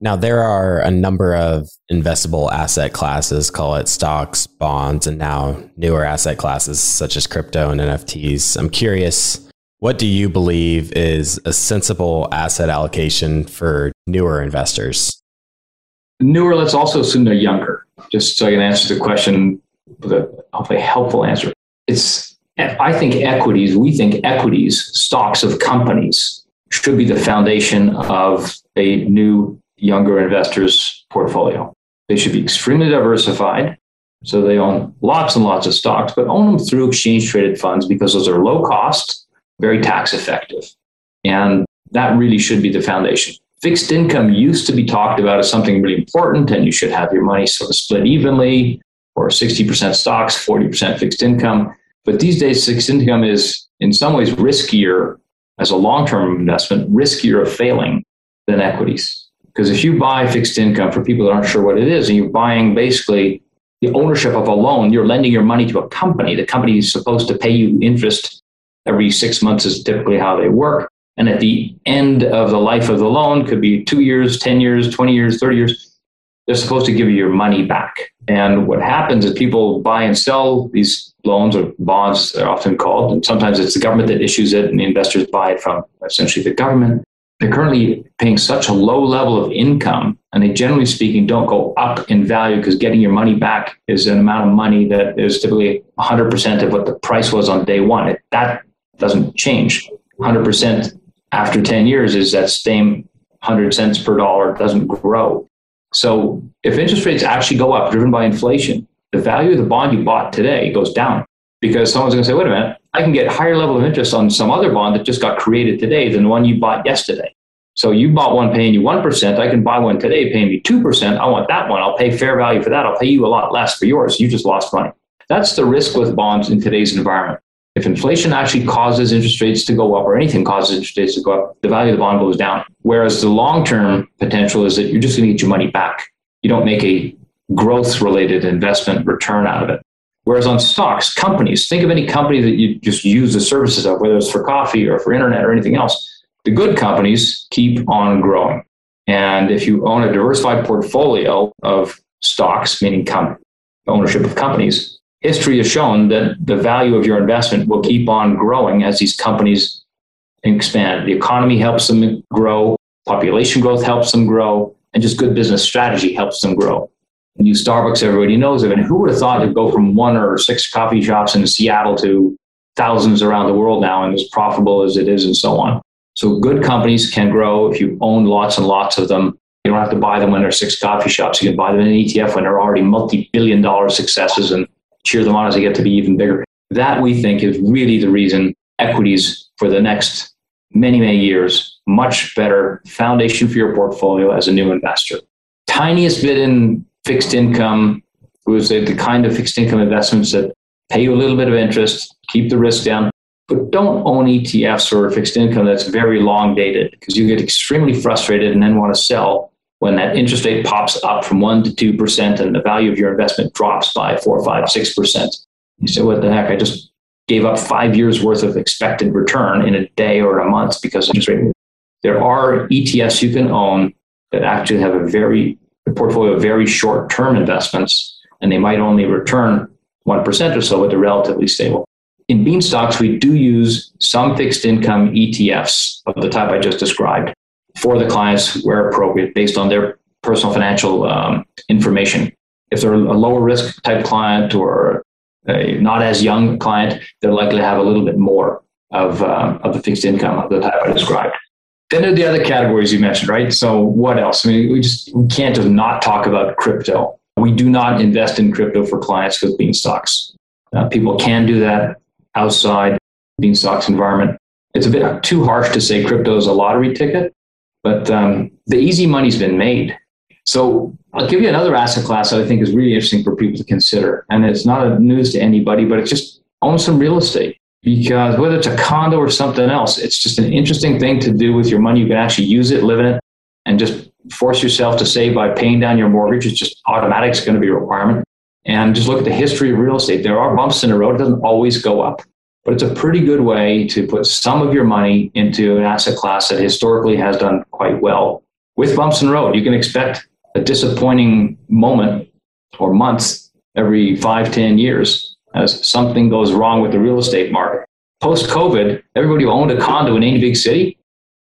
Now, there are a number of investable asset classes, call it stocks, bonds, and now newer asset classes such as crypto and N F Ts. I'm curious, what do you believe is a sensible asset allocation for newer investors? Newer, let's also assume they're younger, just so I can answer the question with a hopefully helpful answer. It's, I think equities, we think equities, stocks of companies, should be the foundation of a new younger investors' portfolio. They should be extremely diversified. So they own lots and lots of stocks, but own them through exchange-traded funds because those are low cost, very tax effective. And that really should be the foundation. Fixed income used to be talked about as something really important, and you should have your money sort of split evenly, or sixty percent stocks, forty percent fixed income. But these days, fixed income is in some ways riskier as a long-term investment, riskier of failing than equities. Because if you buy fixed income, for people that aren't sure what it is, and you're buying basically the ownership of a loan, you're lending your money to a company. The company is supposed to pay you interest every six months is typically how they work. And at the end of the life of the loan, could be two years, ten years, twenty years, thirty years, they're supposed to give you your money back. And what happens is people buy and sell these loans or bonds, they're often called. And sometimes it's the government that issues it and the investors buy it from essentially the government. They're currently paying such a low level of income, and they generally speaking don't go up in value because getting your money back is an amount of money that is typically one hundred percent of what the price was on day one. It, that doesn't change. one hundred percent after ten years is that same one hundred cents per dollar. It doesn't grow. So if interest rates actually go up driven by inflation, the value of the bond you bought today goes down because someone's going to say, wait a minute, I can get a higher level of interest on some other bond that just got created today than the one you bought yesterday. So you bought one paying you one percent. I can buy one today paying me two percent. I want that one. I'll pay fair value for that. I'll pay you a lot less for yours. You just lost money. That's the risk with bonds in today's environment. If inflation actually causes interest rates to go up or anything causes interest rates to go up, the value of the bond goes down. Whereas the long-term potential is that you're just going to get your money back. You don't make a growth-related investment return out of it. Whereas on stocks, companies, think of any company that you just use the services of, whether it's for coffee or for internet or anything else, the good companies keep on growing. And if you own a diversified portfolio of stocks, meaning com- ownership of companies, history has shown that the value of your investment will keep on growing as these companies expand. The economy helps them grow, population growth helps them grow, and just good business strategy helps them grow. New Starbucks, everybody knows of. And who would have thought to go from one or six coffee shops in Seattle to thousands around the world now and as profitable as it is and so on. So good companies can grow if you own lots and lots of them. You don't have to buy them when they're six coffee shops. You can buy them in an E T F when they're already multi-billion dollar successes and cheer them on as they get to be even bigger. That we think is really the reason equities for the next many, many years, much better foundation for your portfolio as a new investor. Tiniest bit in fixed income, we would say the kind of fixed income investments that pay you a little bit of interest, keep the risk down, but don't own E T Fs or fixed income that's very long dated because you get extremely frustrated and then want to sell when that interest rate pops up from one to two percent and the value of your investment drops by four, five, six percent. You say, what the heck? I just gave up five years worth of expected return in a day or a month because of interest rate. There are E T Fs you can own that actually have a very portfolio of very short-term investments, and they might only return one percent or so, but they're relatively stable. In Beanstox, we do use some fixed income E T Fs of the type I just described for the clients where appropriate based on their personal financial um, information. If they're a lower risk type client or a not as young client, they're likely to have a little bit more of, uh, of the fixed income of the type I described. Then there are the other categories you mentioned, right? So what else? I mean, we just we can't just not talk about crypto. We do not invest in crypto for clients with Beanstox. Uh, people can do that outside Beanstox environment. It's a bit too harsh to say crypto is a lottery ticket, but um, the easy money's been made. So I'll give you another asset class that I think is really interesting for people to consider. And it's not news to anybody, but it's just own some real estate. Because whether it's a condo or something else, it's just an interesting thing to do with your money. You can actually use it, live in it, and just force yourself to save by paying down your mortgage. It's just automatic. It's going to be a requirement. And just look at the history of real estate. There are bumps in the road. It doesn't always go up. But it's a pretty good way to put some of your money into an asset class that historically has done quite well. With bumps in the road, you can expect a disappointing moment or months every five, ten years. As something goes wrong with the real estate market. Post-COVID, everybody who owned a condo in any big city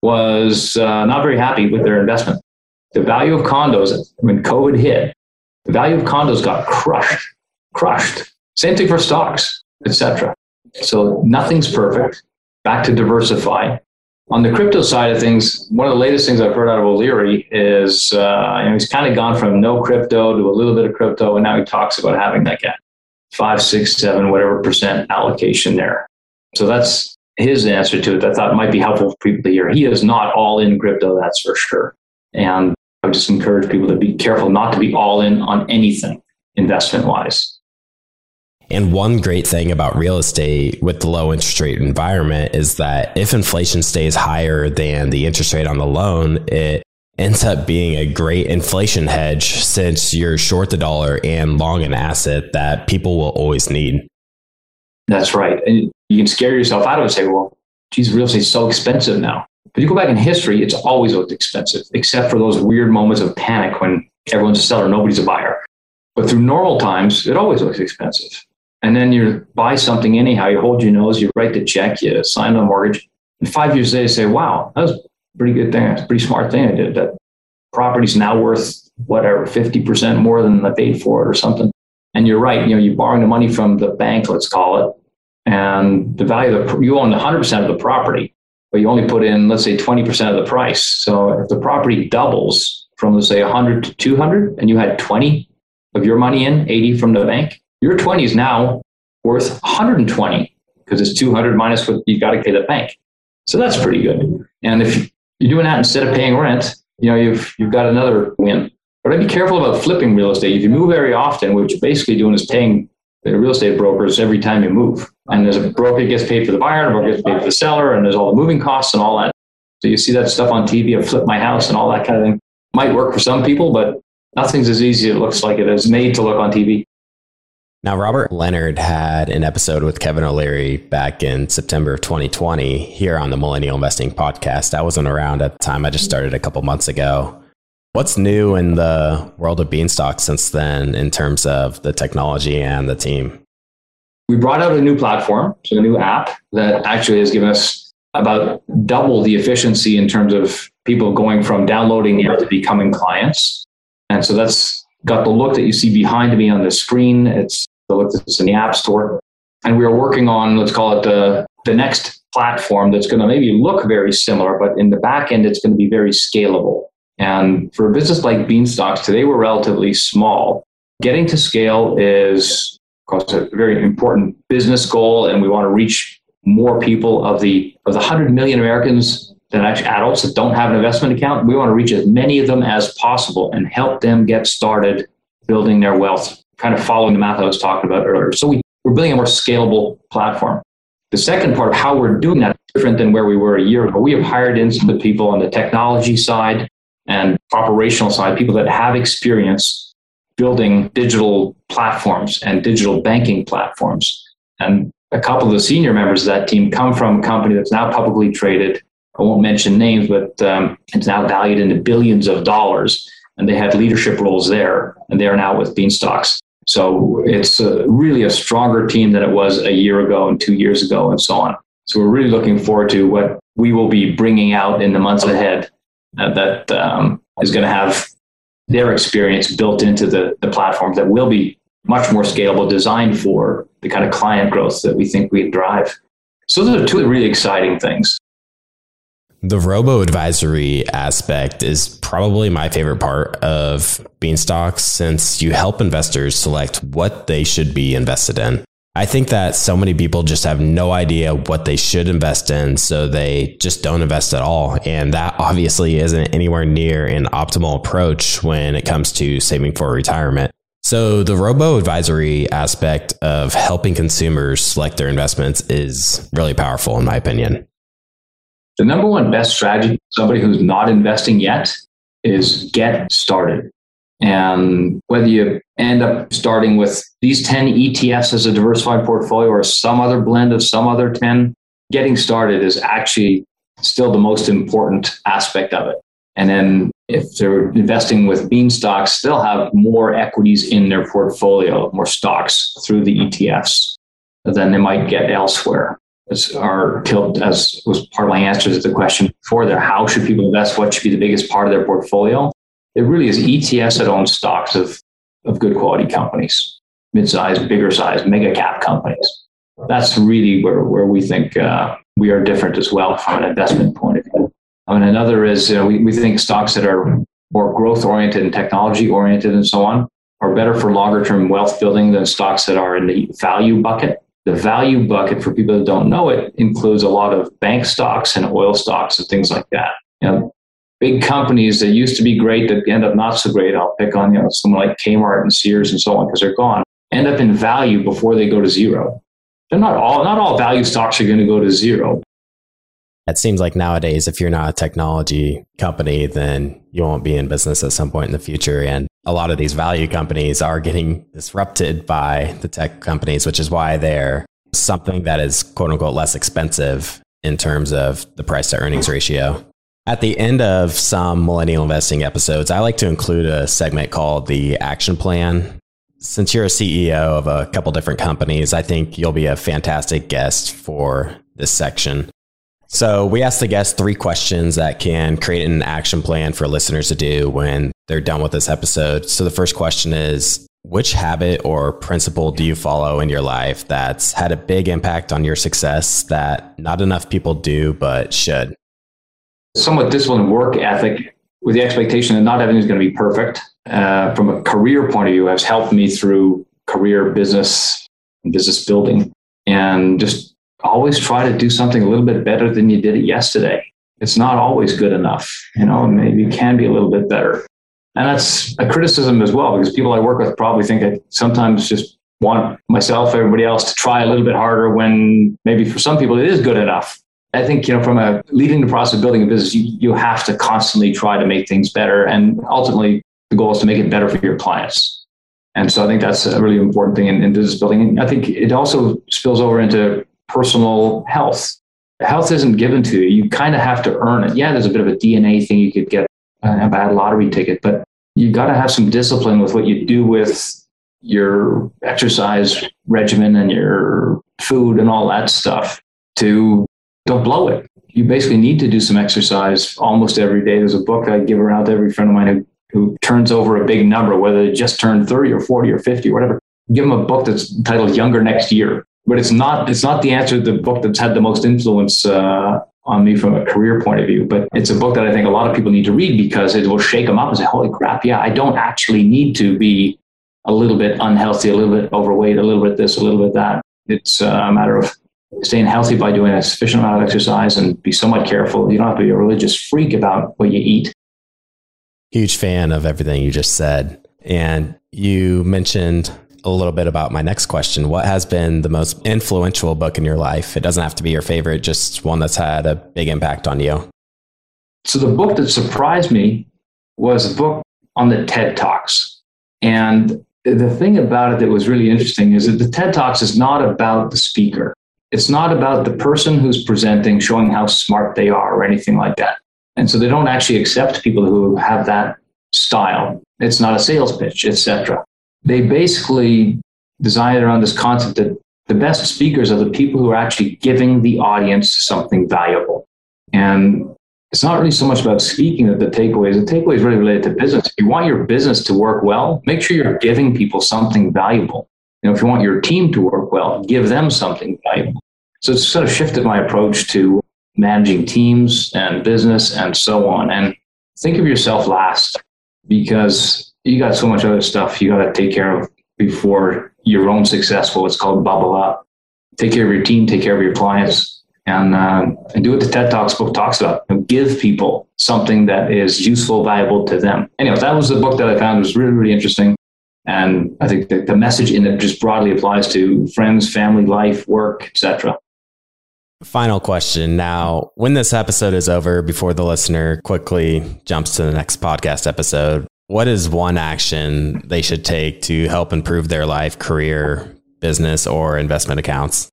was uh, not very happy with their investment. The value of condos, when COVID hit, the value of condos got crushed, crushed. Same thing for stocks, et cetera. So nothing's perfect. Back to diversify. On the crypto side of things, one of the latest things I've heard out of O'Leary is uh, you know, he's kind of gone from no crypto to a little bit of crypto, and now he talks about having that gap. five, six, seven, whatever percent allocation there. So that's his answer to it that I thought might be helpful for people to hear. He is not all in crypto, that's for sure. And I would just encourage people to be careful not to be all in on anything investment-wise. And one great thing about real estate with the low interest rate environment is that if inflation stays higher than the interest rate on the loan, it ends up being a great inflation hedge since you're short the dollar and long an asset that people will always need. That's right. And you can scare yourself out of it and say, well, geez, real estate's so expensive now. But you go back in history, it's always looked expensive, except for those weird moments of panic when everyone's a seller, nobody's a buyer. But through normal times, it always looks expensive. and then you buy something anyhow, you hold your nose, you write the check, you sign the mortgage, and five years later you say, wow, that was a pretty good thing. That's a pretty smart thing I did. That property's now worth whatever, fifty percent more than I paid for it or something. And you're right, you know, you're borrowing the money from the bank, let's call it, and the value of the, you own one hundred percent of the property, but you only put in, let's say, twenty percent of the price. So if the property doubles from, let's say, one hundred to two hundred, and you had twenty of your money in, eighty from the bank, your twenty is now worth one hundred twenty because it's two hundred minus what you got to pay the bank. So that's pretty good. And if you're doing that instead of paying rent, you know, you've you've got another win. But I'd be careful about flipping real estate. If you move very often, what you're basically doing is paying the real estate brokers every time you move. And there's a broker gets paid for the buyer, and a broker gets paid for the seller, and there's all the moving costs and all that. So you see that stuff on T V, I flip my house and all that kind of thing. Might work for some people, but nothing's as easy as it looks like it is made to look on T V. Now, Robert Leonard had an episode with Kevin O'Leary back in September of twenty twenty here on the Millennial Investing Podcast. I wasn't around at the time. I just started a couple months ago. What's new in the world of Beanstox since then in terms of the technology and the team? We brought out a new platform, so a new app that actually has given us about double the efficiency in terms of people going from downloading the app to becoming clients. And so that's got the look that you see behind me on the screen. It's the look that's in the App Store. And we are working on, let's call it the, the next platform that's going to maybe look very similar, but in the back end, it's going to be very scalable. And for a business like Beanstox, today we're relatively small. Getting to scale is, of course, a very important business goal, and we want to reach more people of the of the one hundred million Americans that actually adults that don't have an investment account. We want to reach as many of them as possible and help them get started building their wealth, kind of following the math I was talking about earlier. So we, we're building a more scalable platform. The second part of how we're doing that is different than where we were a year ago. We have hired in some of the people on the technology side and operational side, people that have experience building digital platforms and digital banking platforms. And a couple of the senior members of that team come from a company that's now publicly traded. I won't mention names, but um, it's now valued in the billions of dollars. And they had leadership roles there, and they are now with Beanstox. So it's uh, really a stronger team than it was a year ago and two years ago and so on. So we're really looking forward to what we will be bringing out in the months ahead. Uh, that um, is going to have their experience built into the, the platform that will be much more scalable, designed for the kind of client growth that we think we drive. So those are two really exciting things. The robo-advisory aspect is probably my favorite part of Beanstox, since you help investors select what they should be invested in. I think that so many people just have no idea what they should invest in, so they just don't invest at all. And that obviously isn't anywhere near an optimal approach when it comes to saving for retirement. So the robo-advisory aspect of helping consumers select their investments is really powerful, in my opinion. The number one best strategy for somebody who's not investing yet is get started. And whether you end up starting with these ten E T Fs as a diversified portfolio or some other blend of some other ten, getting started is actually still the most important aspect of it. And then if they're investing with Beanstox, they'll have more equities in their portfolio, more stocks through the E T Fs than they might get elsewhere. As our tilt, as was part of my answer to the question before there, how should people invest? What should be the biggest part of their portfolio? It really is E T Fs that own stocks of, of good quality companies, mid-sized, bigger-sized, mega-cap companies. That's really where, where we think uh, we are different as well from an investment point of view. I mean, another is uh, we, we think stocks that are more growth-oriented and technology-oriented and so on are better for longer-term wealth building than stocks that are in the value bucket. The value bucket, for people that don't know it, includes a lot of bank stocks and oil stocks and things like that. You know, big companies that used to be great that end up not so great. I'll pick on, you know, someone like Kmart and Sears and so on, because they're gone, end up in value before they go to zero. They're not all, not all value stocks are going to go to zero. It seems like nowadays, if you're not a technology company, then you won't be in business at some point in the future. And a lot of these value companies are getting disrupted by the tech companies, which is why they're something that is quote unquote less expensive in terms of the price to earnings ratio. At the end of some Millennial Investing episodes, I like to include a segment called the Action Plan. Since you're a C E O of a couple different companies, I think you'll be a fantastic guest for this section. So we asked the guests three questions that can create an action plan for listeners to do when they're done with this episode. So the first question is, which habit or principle do you follow in your life that's had a big impact on your success that not enough people do, but should? Somewhat disciplined work ethic with the expectation that not everything's going to be perfect. Uh, from a career point of view, has helped me through career, business, and business building. And just always try to do something a little bit better than you did it yesterday. It's not always good enough, you know, and maybe can be a little bit better. And that's a criticism as well, because people I work with probably think I sometimes just want myself, everybody else to try a little bit harder when maybe for some people it is good enough. I think, you know, from a leading the process of building a business, you, you have to constantly try to make things better. And ultimately, the goal is to make it better for your clients. And so I think that's a really important thing in, in business building. And I think it also spills over into personal health. Health isn't given to you. You kind of have to earn it. Yeah, there's a bit of a D N A thing. You could get a bad lottery ticket, but you got to have some discipline with what you do with your exercise regimen and your food and all that stuff to don't blow it. You basically need to do some exercise almost every day. There's a book I give around to every friend of mine who who turns over a big number, whether they just turned thirty or forty or fifty or whatever. Give them a book that's titled Younger Next Year. But it's not it's not the answer to the book that's had the most influence uh, on me from a career point of view. But it's a book that I think a lot of people need to read because it will shake them up and say, holy crap, yeah, I don't actually need to be a little bit unhealthy, a little bit overweight, a little bit this, a little bit that. It's a matter of staying healthy by doing a sufficient amount of exercise and be somewhat careful. You don't have to be a religious freak about what you eat. Huge fan of everything you just said. And you mentioned a little bit about my next question. What has been the most influential book in your life? It doesn't have to be your favorite, just one that's had a big impact on you. So the book that surprised me was a book on the TED Talks. And the thing about it that was really interesting is that the TED Talks is not about the speaker. It's not about the person who's presenting, showing how smart they are or anything like that. And so they don't actually accept people who have that style. It's not a sales pitch, et cetera. They basically design it around this concept that the best speakers are the people who are actually giving the audience something valuable. And it's not really so much about speaking that the takeaway is. The takeaway is really related to business. If you want your business to work well, make sure you're giving people something valuable. You know, if you want your team to work well, give them something valuable. So it's sort of shifted my approach to managing teams and business and so on. And think of yourself last, because you got so much other stuff you got to take care of before your own successful. It's called bubble up. Take care of your team, take care of your clients, and, uh, and do what the TED Talks book talks about. You know, give people something that is useful, valuable to them. Anyway, that was the book that I found was really, really interesting. And I think the, the message in it just broadly applies to friends, family, life, work, et cetera. Final question. Now, when this episode is over, before the listener quickly jumps to the next podcast episode, what is one action they should take to help improve their life, career, business, or investment accounts?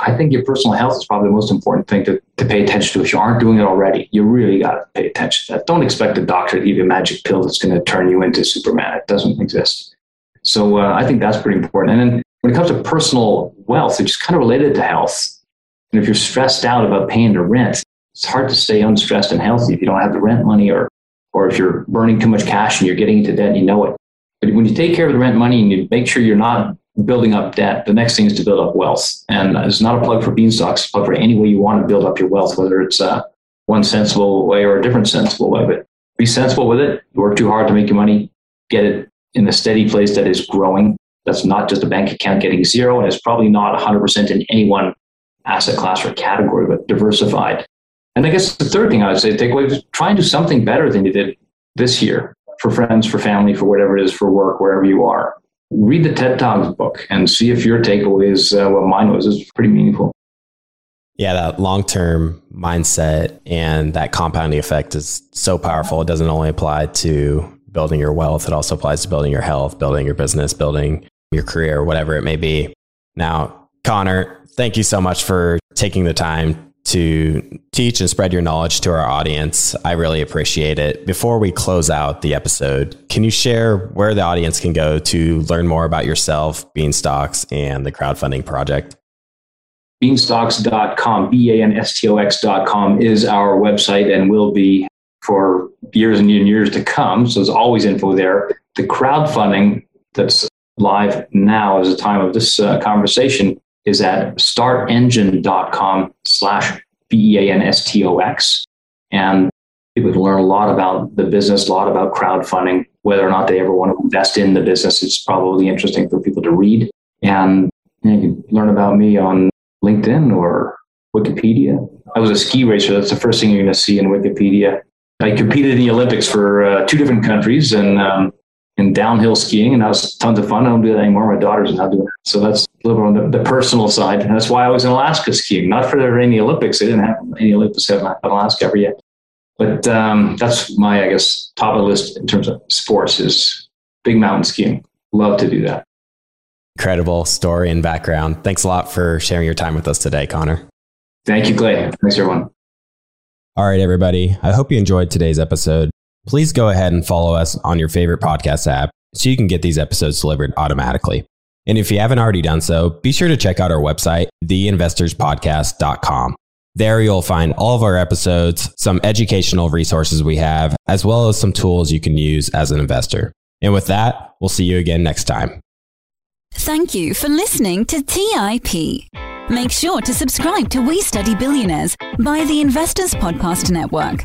I think your personal health is probably the most important thing to, to pay attention to. If you aren't doing it already, you really got to pay attention to that. Don't expect a doctor to give you a magic pill that's going to turn you into Superman. It doesn't exist. So uh, I think that's pretty important. And then when it comes to personal wealth, it's kind of related to health. And if you're stressed out about paying the rent, it's hard to stay unstressed and healthy if you don't have the rent money or or if you're burning too much cash and you're getting into debt and you know it. But when you take care of the rent money and you make sure you're not building up debt, the next thing is to build up wealth. And it's not a plug for Beanstox, it's a plug for any way you want to build up your wealth, whether it's uh, one sensible way or a different sensible way. But be sensible with it. Work too hard to make your money. Get it in a steady place that is growing. That's not just a bank account getting zero, and it's probably not one hundred percent in any one asset class or category, but diversified. And I guess the third thing I would say, take away, is try and do something better than you did this year for friends, for family, for whatever it is, for work, wherever you are. Read the TED Talks book and see if your takeaway is uh, what mine was. It's pretty meaningful. Yeah, that long-term mindset and that compounding effect is so powerful. It doesn't only apply to building your wealth. It also applies to building your health, building your business, building your career, whatever it may be. Now, Connor, thank you so much for taking the time to teach and spread your knowledge to our audience. I really appreciate it. Before we close out the episode, can you share where the audience can go to learn more about yourself, Beanstox, and the crowdfunding project? Beanstox dot com, B A N S T O X dot com is our website and will be for years and years to come. So there's always info there. The crowdfunding that's live now as a time of this uh, conversation is at startengine dot com slash B E A N S T O X. And people can learn a lot about the business, a lot about crowdfunding, whether or not they ever want to invest in the business. It's probably interesting for people to read. And you know, you can learn about me on LinkedIn or Wikipedia. I was a ski racer. That's the first thing you're going to see in Wikipedia. I competed in the Olympics for uh, two different countries and um, in downhill skiing, and that was tons of fun. I don't do that anymore. My daughter's not doing that. So that's a little bit on the, the personal side. And that's why I was in Alaska skiing, not for any Olympics. They didn't have any Olympics in Alaska ever yet. But um, that's my, I guess, top of the list in terms of sports is big mountain skiing. Love to do that. Incredible story and background. Thanks a lot for sharing your time with us today, Connor. Thank you, Clay. Thanks, everyone. All right, everybody. I hope you enjoyed today's episode. Please go ahead and follow us on your favorite podcast app so you can get these episodes delivered automatically. And if you haven't already done so, be sure to check out our website, the investors podcast dot com. There you'll find all of our episodes, some educational resources we have, as well as some tools you can use as an investor. And with that, we'll see you again next time. Thank you for listening to T I P. Make sure to subscribe to We Study Billionaires by the Investors Podcast Network.